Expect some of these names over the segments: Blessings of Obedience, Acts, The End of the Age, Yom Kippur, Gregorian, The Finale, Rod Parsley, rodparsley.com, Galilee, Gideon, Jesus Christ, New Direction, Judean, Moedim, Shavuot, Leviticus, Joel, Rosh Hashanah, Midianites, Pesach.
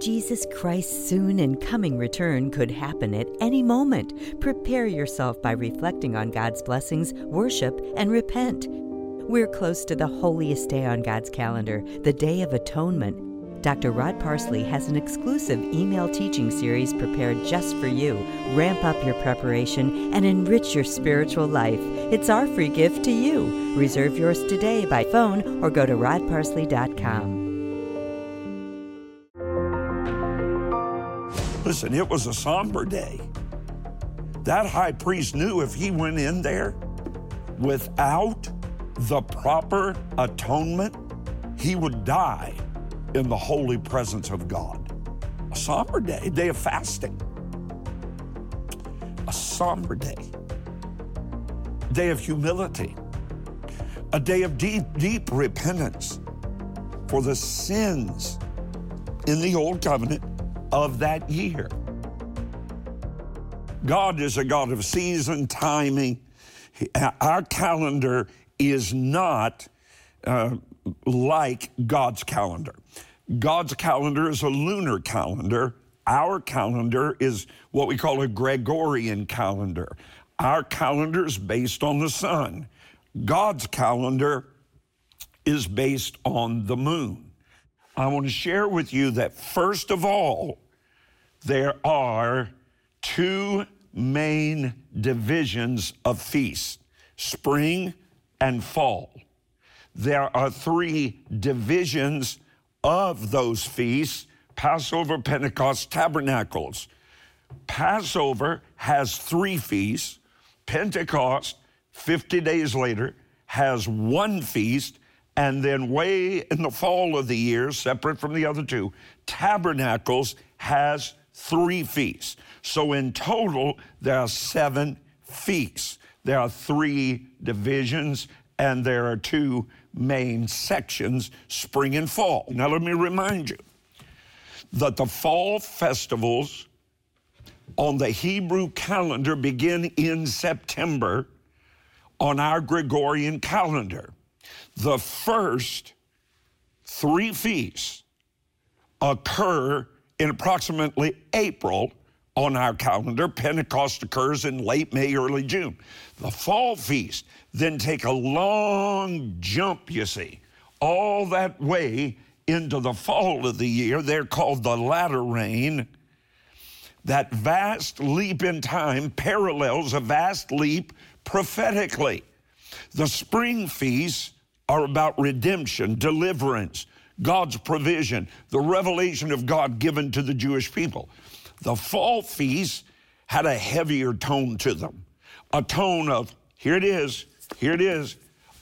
Jesus Christ's soon and coming return could happen at any moment. Prepare yourself by reflecting on God's blessings, worship, and repent. We're close to the holiest day on God's calendar, the Day of Atonement. Dr. Rod Parsley has an exclusive email teaching series prepared just for you. Ramp up your preparation and enrich your spiritual life. It's our free gift to you. Reserve yours today by phone or go to rodparsley.com. Listen, it was a somber day. That high priest knew if he went in there without the proper atonement, he would die in the holy presence of God. A somber day, a day of fasting. A somber day. A day of humility. A day of deep, deep repentance for the sins in the old covenant of that year. God is a God of season, timing. Our calendar is not like God's calendar. God's calendar is a lunar calendar. Our calendar is what we call a Gregorian calendar. Our calendar is based on the sun. God's calendar is based on the moon. I want to share with you that first of all, there are two main divisions of feasts, spring and fall. There are three divisions of those feasts: Passover, Pentecost, Tabernacles. Passover has three feasts. Pentecost, 50 days later, has one feast. And then way in the fall of the year, separate from the other two, Tabernacles has three feasts. So in total, there are seven feasts. There are three divisions, and there are two main sections, spring and fall. Now let me remind you that the fall festivals on the Hebrew calendar begin in September on our Gregorian calendar. The first three feasts occur in approximately April on our calendar. Pentecost occurs in late May, early June. The fall feast then take a long jump, you see, all that way into the fall of the year. They're called the latter rain. That vast leap in time parallels a vast leap prophetically. The spring feasts are about redemption, deliverance, God's provision, the revelation of God given to the Jewish people. The fall feasts had a heavier tone to them, a tone of, here it is,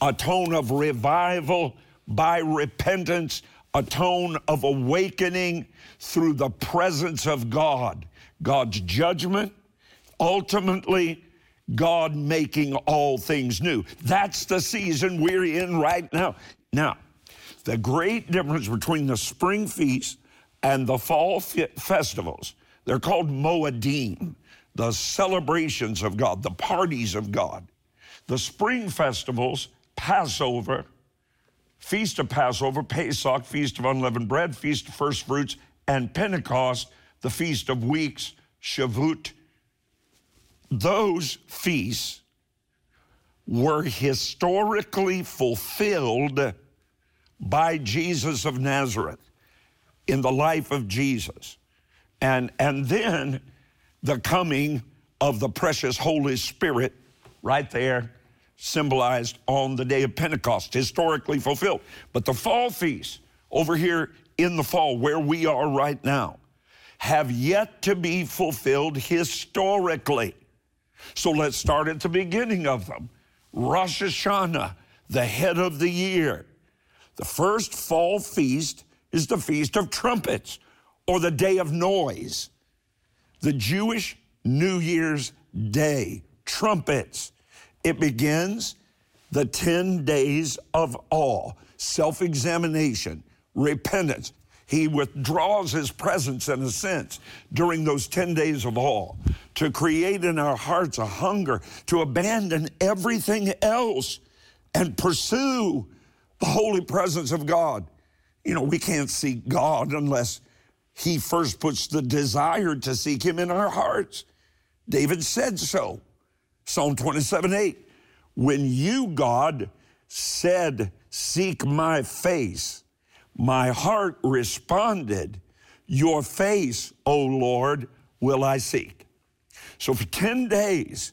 a tone of revival by repentance, a tone of awakening through the presence of God, God's judgment, ultimately God making all things new. That's the season we're in right now. Now, the great difference between the spring feast and the fall festivals, they're called Moedim, the celebrations of God, the parties of God. The spring festivals, Passover, Feast of Passover, Pesach, Feast of Unleavened Bread, Feast of First Fruits, and Pentecost, the Feast of Weeks, Shavuot. Those feasts were historically fulfilled by Jesus of Nazareth in the life of Jesus. And then the coming of the precious Holy Spirit right there symbolized on the day of Pentecost, historically fulfilled. But the fall feasts over here in the fall where we are right now have yet to be fulfilled historically. So let's start at the beginning of them. Rosh Hashanah, the head of the year. The first fall feast is the Feast of Trumpets, or the Day of Noise. The Jewish New Year's Day, trumpets. It begins the 10 days of awe, self-examination, repentance. He withdraws his presence, in a sense, during those 10 days of awe to create in our hearts a hunger to abandon everything else and pursue the holy presence of God. You know, we can't seek God unless He first puts the desire to seek him in our hearts. David said so. Psalm 27:8. When you, God, said, seek my face, my heart responded, your face, O Lord, will I seek. So for 10 days,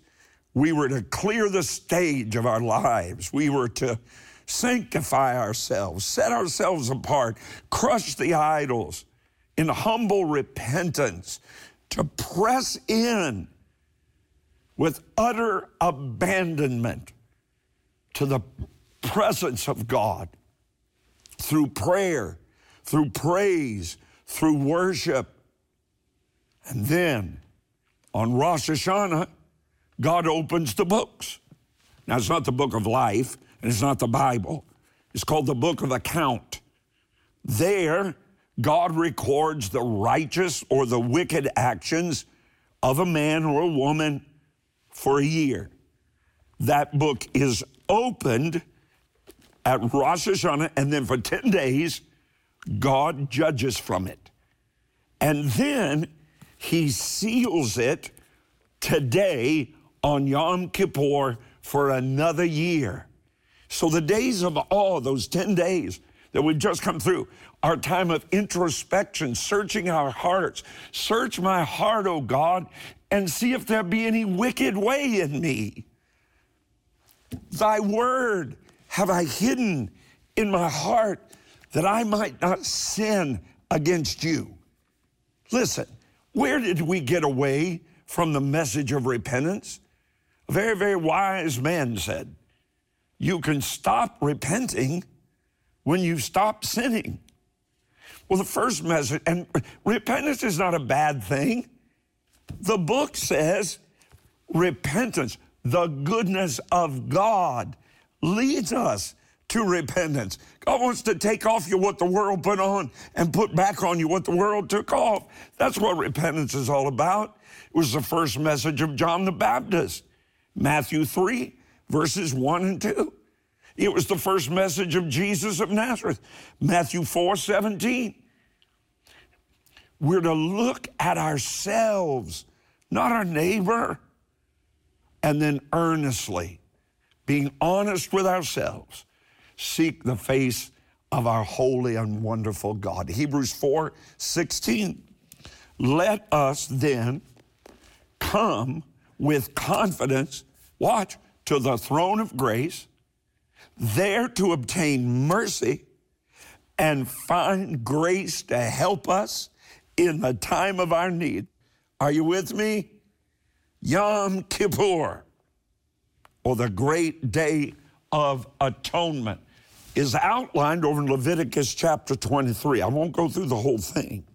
we were to clear the stage of our lives. We were to sanctify ourselves, set ourselves apart, crush the idols in humble repentance, to press in with utter abandonment to the presence of God through prayer, through praise, through worship. And then on Rosh Hashanah, God opens the books. Now, it's not the book of life, and it's not the Bible. It's called the book of account. There, God records the righteous or the wicked actions of a man or a woman for a year. That book is opened at Rosh Hashanah, and then for 10 days, God judges from it. And then he seals it today on Yom Kippur for another year. So the days of awe, those 10 days that we've just come through, our time of introspection, searching our hearts. Search my heart, O God, and see if there be any wicked way in me. Thy word have I hidden in my heart that I might not sin against you. Listen, where did we get away from the message of repentance? A very, very wise man said, you can stop repenting when you stop sinning. Well, the first message, and repentance is not a bad thing. The book says repentance, the goodness of God, leads us to repentance. God wants to take off you what the world put on and put back on you what the world took off. That's what repentance is all about. It was the first message of John the Baptist, Matthew 3, verses 1 and 2. It was the first message of Jesus of Nazareth, Matthew 4:17. We're to look at ourselves, not our neighbor, and then earnestly, being honest with ourselves, seek the face of our holy and wonderful God. Hebrews 4:16. Let us then come with confidence, watch, to the throne of grace, there to obtain mercy and find grace to help us in the time of our need. Are you with me? Yom Kippur, or the great day of atonement, is outlined over in Leviticus chapter 23. I won't go through the whole thing.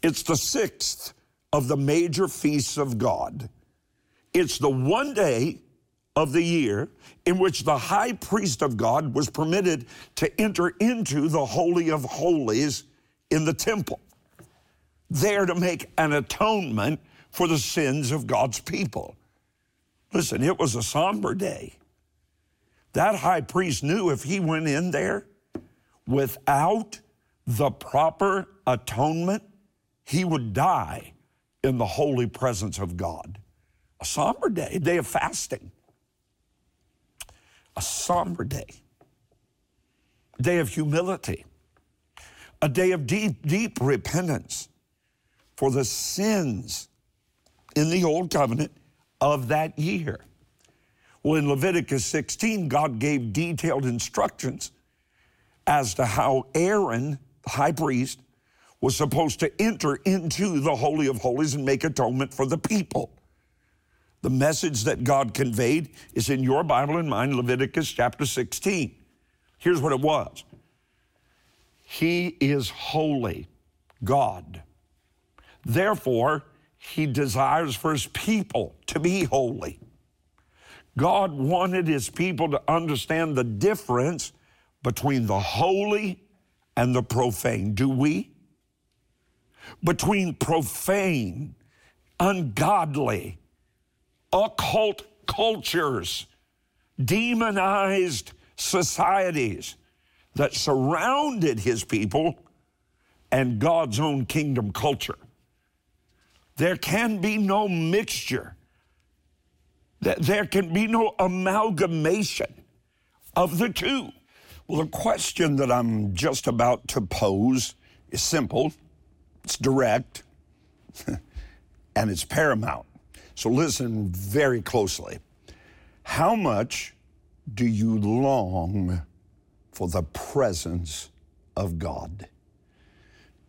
It's the sixth of the major feasts of God. It's the one day of the year in which the high priest of God was permitted to enter into the Holy of Holies in the temple, there to make an atonement for the sins of God's people. Listen, it was a somber day. That high priest knew if he went in there without the proper atonement, he would die in the holy presence of God. A somber day, a day of fasting. A somber day, a day of humility, a day of deep, deep repentance for the sins in the old covenant of that year. Well, in Leviticus 16, God gave detailed instructions as to how Aaron, the high priest, was supposed to enter into the Holy of Holies and make atonement for the people. The message that God conveyed is in your Bible and mine, Leviticus chapter 16. Here's what it was. He is holy, God. Therefore, he desires for his people to be holy. God wanted his people to understand the difference between the holy and the profane. Do we? Between profane, ungodly, occult cultures, demonized societies that surrounded his people, and God's own kingdom culture. There can be no mixture. There can be no amalgamation of the two. Well, the question that I'm just about to pose is simple, it's direct, and it's paramount. So listen very closely. How much do you long for the presence of God?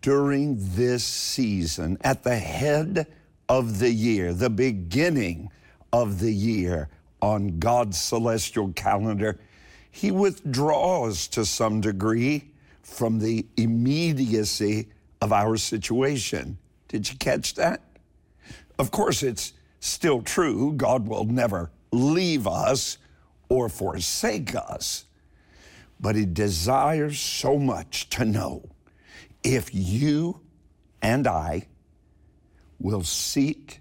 During this season, at the head of the year, the beginning of the year on God's celestial calendar, He withdraws to some degree from the immediacy of our situation. Did you catch that? Of course, it's still true. God will never leave us or forsake us, but He desires so much to know if you and I will seek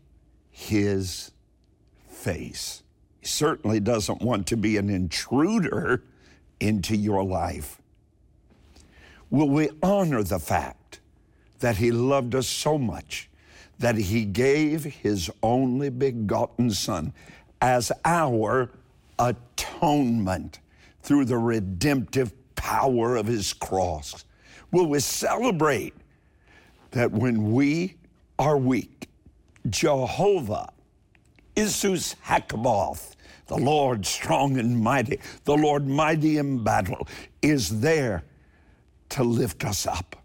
His face. He certainly doesn't want to be an intruder into your life. Will we honor the fact that He loved us so much that He gave His only begotten Son as our atonement through the redemptive power of His cross? Will we celebrate that when we are weak, Jehovah Jesus Sabaoth, the Lord strong and mighty, the Lord mighty in battle, is there to lift us up?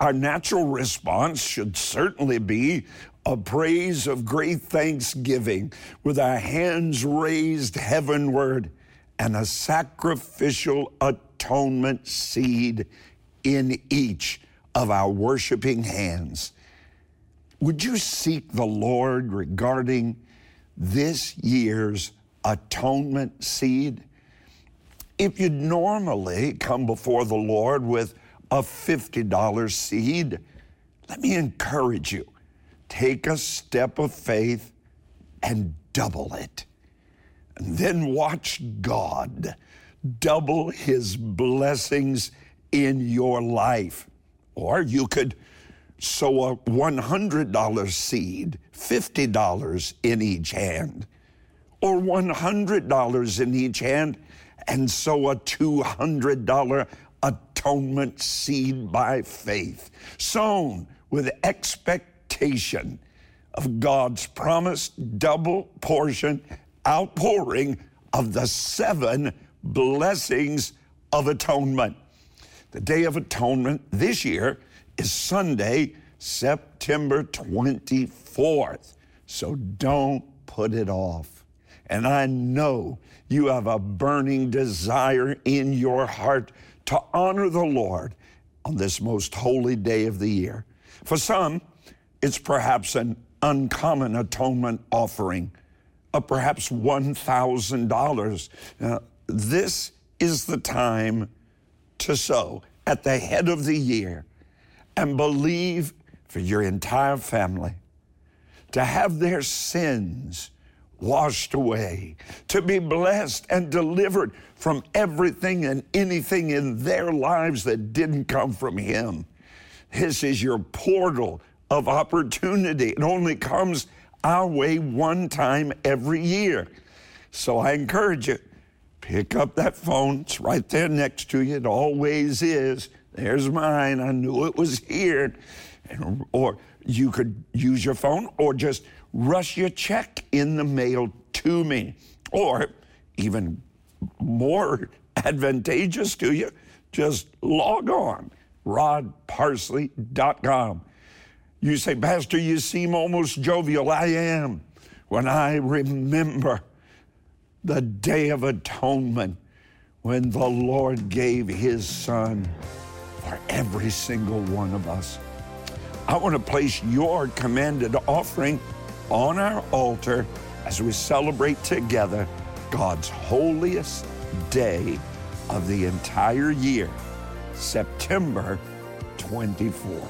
Our natural response should certainly be a praise of great thanksgiving with our hands raised heavenward and a sacrificial atonement seed in each of our worshiping hands. Would you seek the Lord regarding this year's atonement seed? If you'd normally come before the Lord with a $50 seed, let me encourage you, take a step of faith and double it. And then watch God double His blessings in your life. Or you could sow a $100 seed, $50 in each hand, or $100 in each hand, and sow a $200 atonement seed by faith, sown with expectation of God's promised double portion outpouring of the 7 blessings of atonement. The Day of Atonement this year is Sunday, September 24th. So don't put it off. And I know you have a burning desire in your heart to honor the Lord on this most holy day of the year. For some, it's perhaps an uncommon atonement offering of perhaps $1,000. Now, this is the time to sow at the head of the year and believe for your entire family to have their sins washed away, to be blessed and delivered from everything and anything in their lives that didn't come from Him. This is your portal of opportunity. It only comes our way one time every year. So I encourage you, pick up that phone. It's right there next to you. It always is. There's mine. I knew it was here. Or you could use your phone or just rush your check in the mail to me. Or even more advantageous to you, just log on, rodparsley.com. You say, Pastor, you seem almost jovial. I am. When I remember the Day of Atonement, when the Lord gave His Son for every single one of us. I want to place your commanded offering on our altar as we celebrate together God's holiest day of the entire year, September 24th.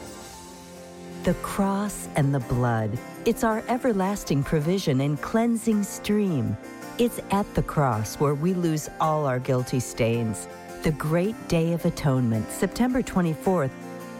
The cross and the blood, it's our everlasting provision and cleansing stream. It's at the cross where we lose all our guilty stains. The Great Day of Atonement, September 24th,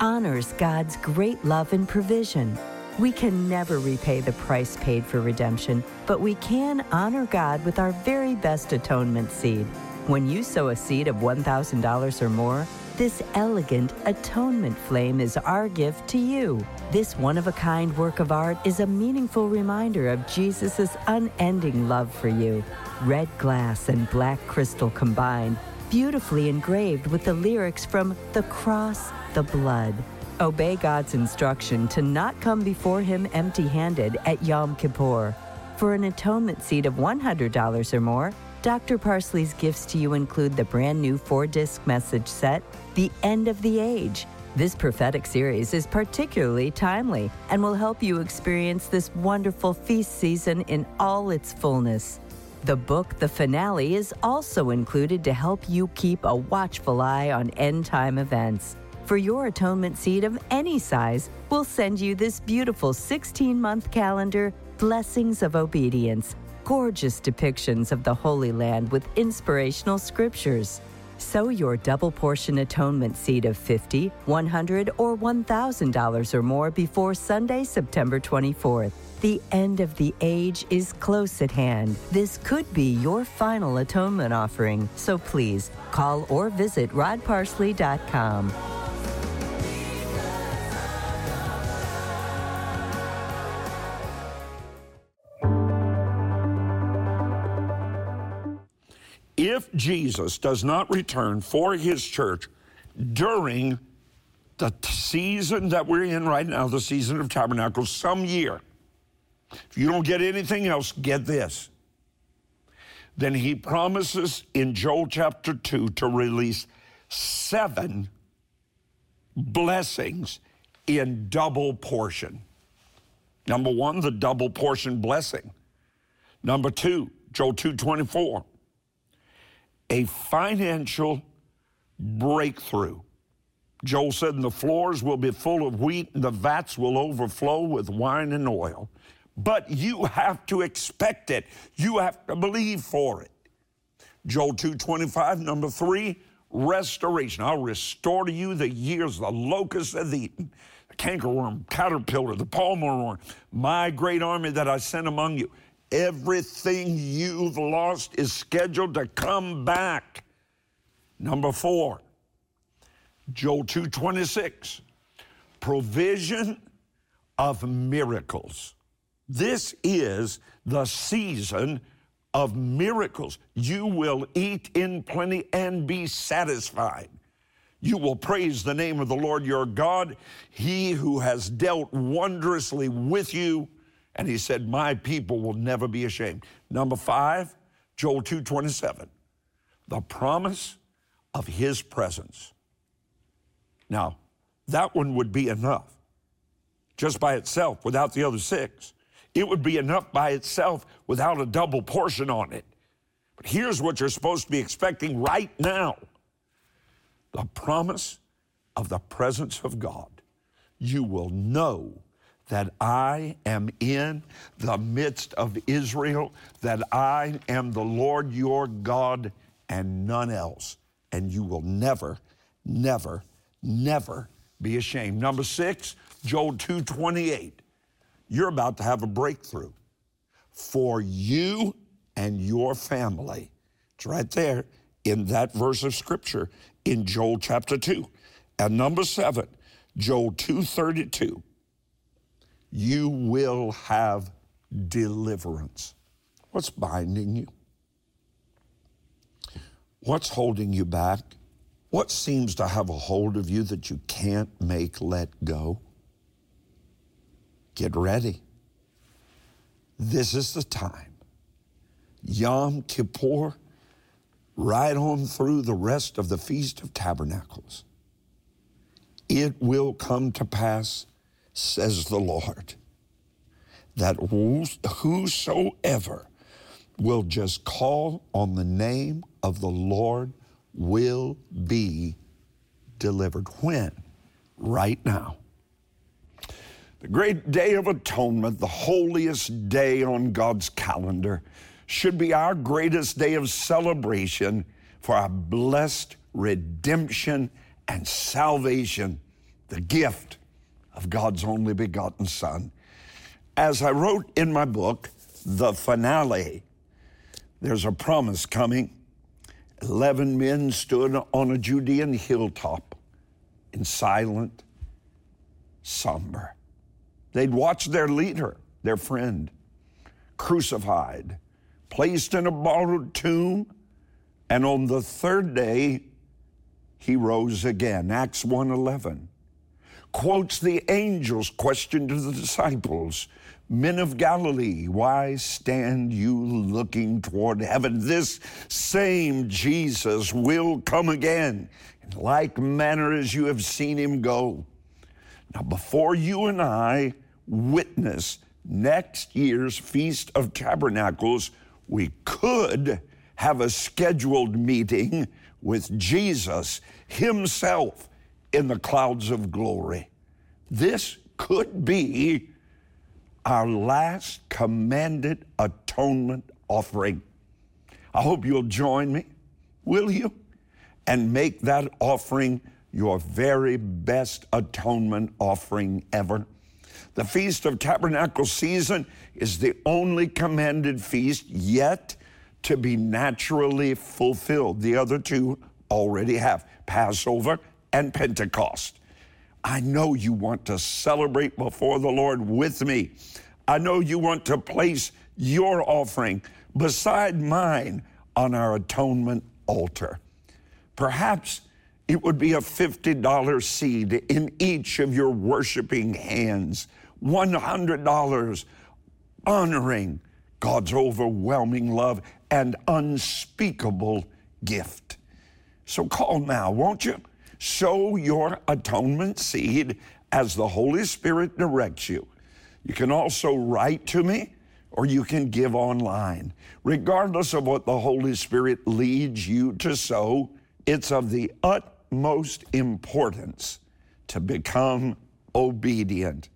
honors God's great love and provision. We can never repay the price paid for redemption, but we can honor God with our very best atonement seed. When you sow a seed of $1,000 or more, this elegant atonement flame is our gift to you. This one-of-a-kind work of art is a meaningful reminder of Jesus' unending love for you. Red glass and black crystal combined, beautifully engraved with the lyrics from The Cross, the Blood. Obey God's instruction to not come before Him empty-handed at Yom Kippur. For an atonement seed of $100 or more, Dr. Parsley's gifts to you include the brand new 4-disc message set, The End of the Age. This prophetic series is particularly timely and will help you experience this wonderful feast season in all its fullness. The book, The Finale, is also included to help you keep a watchful eye on end-time events. For your atonement seed of any size, we'll send you this beautiful 16-month calendar, Blessings of Obedience. Gorgeous depictions of the Holy Land with inspirational scriptures. Sow your double portion atonement seed of $50, $100, or $1,000 or more before Sunday, September 24th. The end of the age is close at hand. This could be your final atonement offering, so please call or visit rodparsley.com. If Jesus does not return for his church during the season that we're in right now, the season of tabernacles, some year, if you don't get anything else, get this, then he promises in Joel chapter 2 to release 7 blessings in double portion. Number 1, the double portion blessing. Number 2, Joel 2:24. A financial breakthrough. Joel said, and the floors will be full of wheat, and the vats will overflow with wine and oil. But you have to expect it. You have to believe for it. Joel 2:25, number 3, restoration. I'll restore to you the years the locusts have eaten, the cankerworm, caterpillar, the palmer worm, my great army that I sent among you. Everything you've lost is scheduled to come back. Number 4, Joel 2:26, provision of miracles. This is the season of miracles. You will eat in plenty and be satisfied. You will praise the name of the Lord your God, he who has dealt wondrously with you. And he said, my people will never be ashamed. Number 5, Joel 2:27, the promise of his presence. Now, that one would be enough just by itself without the other 6. It would be enough by itself without a double portion on it. But here's what you're supposed to be expecting right now. The promise of the presence of God. You will know that I am in the midst of Israel, that I am the Lord your God and none else. And you will never, never, never be ashamed. Number 6, Joel 2:28. You're about to have a breakthrough for you and your family. It's right there in that verse of scripture in Joel chapter 2. And number 7, Joel 2:32. You will have deliverance. What's binding you? What's holding you back? What seems to have a hold of you that you can't make let go? Get ready. This is the time. Yom Kippur, right on through the rest of the Feast of Tabernacles. It will come to pass, says the Lord, that whosoever will just call on the name of the Lord will be delivered. When? Right now. The great day of atonement, the holiest day on God's calendar, should be our greatest day of celebration for our blessed redemption and salvation the gift of God's only begotten Son. As I wrote in my book, The Finale, there's a promise coming. 11 men stood on a Judean hilltop in silent, somber. They'd watched their leader, their friend, crucified, placed in a borrowed tomb, and on the third day, he rose again. Acts 1:11 quotes the angels' question to the disciples, "Men of Galilee, why stand you looking toward heaven? This same Jesus will come again in like manner as you have seen him go." Now, before you and I witness next year's Feast of Tabernacles, we could have a scheduled meeting with Jesus himself in the clouds of glory. This could be our last commanded atonement offering. I hope you'll join me, will you? And make that offering your very best atonement offering ever. The Feast of Tabernacles season is the only commanded feast yet to be naturally fulfilled. The other two already have, Passover and Pentecost. I know you want to celebrate before the Lord with me. I know you want to place your offering beside mine on our atonement altar. Perhaps it would be a $50 seed in each of your worshiping hands, $100 honoring God's overwhelming love and unspeakable gift. So call now, won't you? Sow your atonement seed as the Holy Spirit directs you. You can also write to me, or you can give online. Regardless of what the Holy Spirit leads you to sow, it's of the utmost importance to become obedient.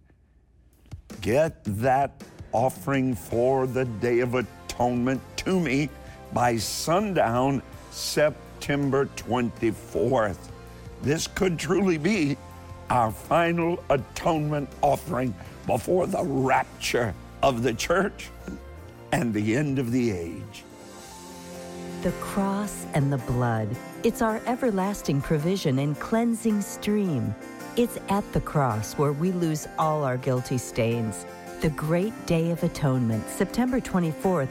Get that offering for the Day of Atonement to me by sundown, September 24th. This could truly be our final atonement offering before the rapture of the church and the end of the age. The cross and the blood, it's our everlasting provision and cleansing stream. It's at the cross where we lose all our guilty stains. The Great Day of Atonement, September 24th,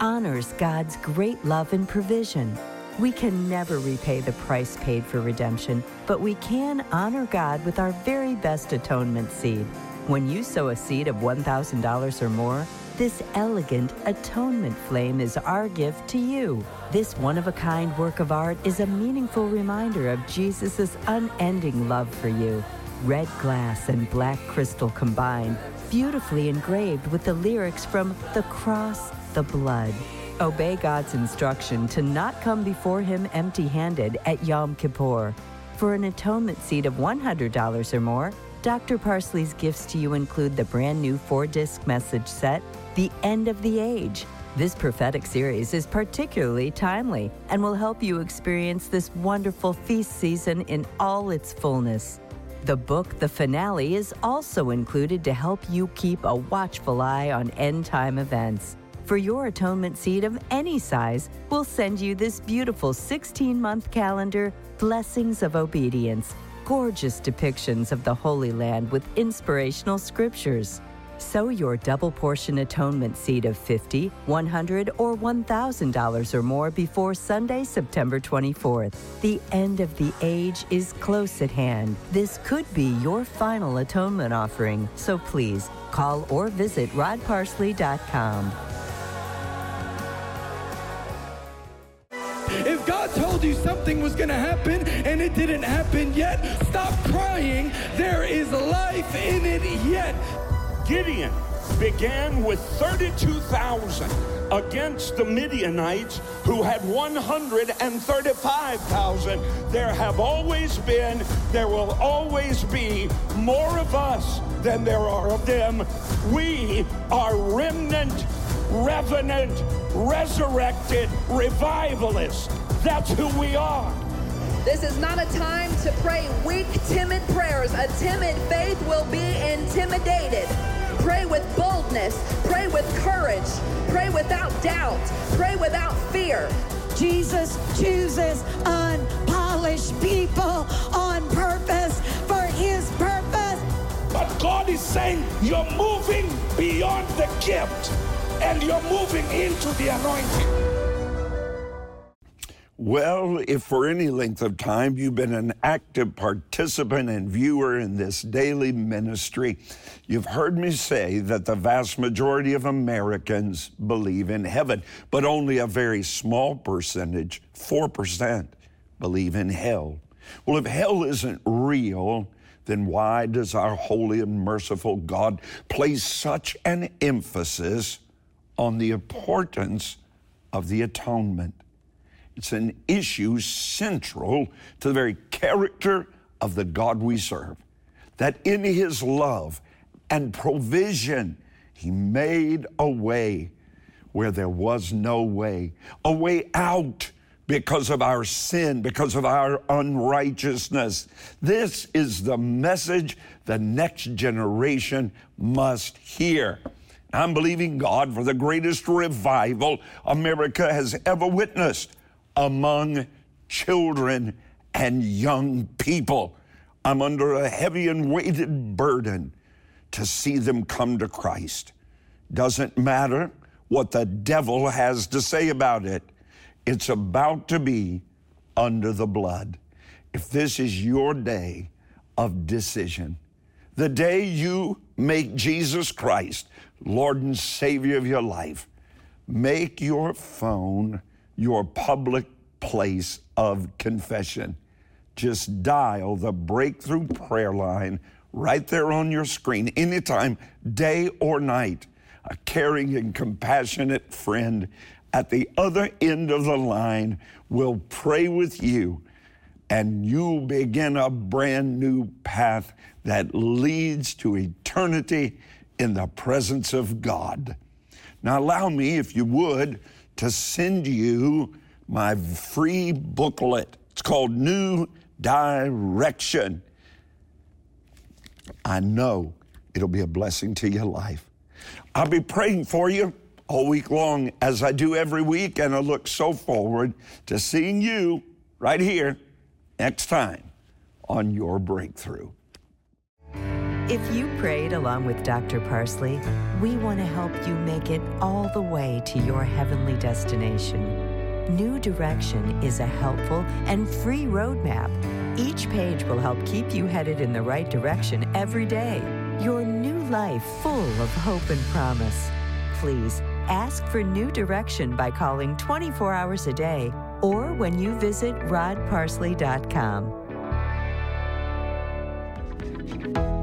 honors God's great love and provision. We can never repay the price paid for redemption, but we can honor God with our very best atonement seed. When you sow a seed of $1,000 or more, this elegant atonement flame is our gift to you. This one-of-a-kind work of art is a meaningful reminder of Jesus' unending love for you. Red glass and black crystal combined, beautifully engraved with the lyrics from The Cross, the Blood. Obey God's instruction to not come before Him empty-handed at Yom Kippur. For an atonement seed of $100 or more, Dr. Parsley's gifts to you include the brand new 4-disc message set, The End of the Age. This prophetic series is particularly timely and will help you experience this wonderful feast season in all its fullness. The book, The Finale, is also included to help you keep a watchful eye on end-time events. For your atonement seed of any size, we'll send you this beautiful 16-month calendar, Blessings of Obedience, gorgeous depictions of the Holy Land with inspirational scriptures. Sow your double-portion atonement seed of $50, $100, or $1,000 or more before Sunday, September 24th. The end of the age is close at hand. This could be your final atonement offering, so please call or visit rodparsley.com. If God told you something was going to happen and it didn't happen yet, stop crying. There is life in it yet. Gideon began with 32,000 against the Midianites, who had 135,000. There have always been, there will always be more of us than there are of them. We are remnant, revenant, resurrected revivalists. That's who we are. This is not a time to pray weak, timid prayers. A timid faith will be intimidated. Pray with boldness. Pray with courage. Pray without doubt. Pray without fear. Jesus chooses unpolished people on purpose for his purpose. But God is saying you're moving beyond the gift and you're moving into the anointing. Well, if for any length of time you've been an active participant and viewer in this daily ministry, you've heard me say that the vast majority of Americans believe in heaven, but only a very small percentage, 4%, believe in hell. Well, if hell isn't real, then why does our holy and merciful God place such an emphasis on the importance of the atonement? It's an issue central to the very character of the God we serve, that in his love and provision, he made a way where there was no way, a way out because of our sin, because of our unrighteousness. This is the message the next generation must hear. I'm believing God for the greatest revival America has ever witnessed among children and young people. I'm under a heavy and weighted burden to see them come to Christ. Doesn't matter what the devil has to say about it. It's about to be under the blood. If this is your day of decision, the day you make Jesus Christ Lord and Savior of your life, make your phone your public place of confession. Just dial the breakthrough prayer line right there on your screen, anytime, day or night. A caring and compassionate friend at the other end of the line will pray with you, and you begin a brand new path that leads to eternity in the presence of God. Now allow me, if you would, to send you my free booklet. It's called New Direction. I know it'll be a blessing to your life. I'll be praying for you all week long as I do every week, and I look so forward to seeing you right here next time on Your Breakthrough. If you prayed along with Dr. Parsley, we want to help you make it all the way to your heavenly destination. New Direction is a helpful and free roadmap. Each page will help keep you headed in the right direction every day. Your new life full of hope and promise. Please ask for New Direction by calling 24 hours a day or when you visit rodparsley.com.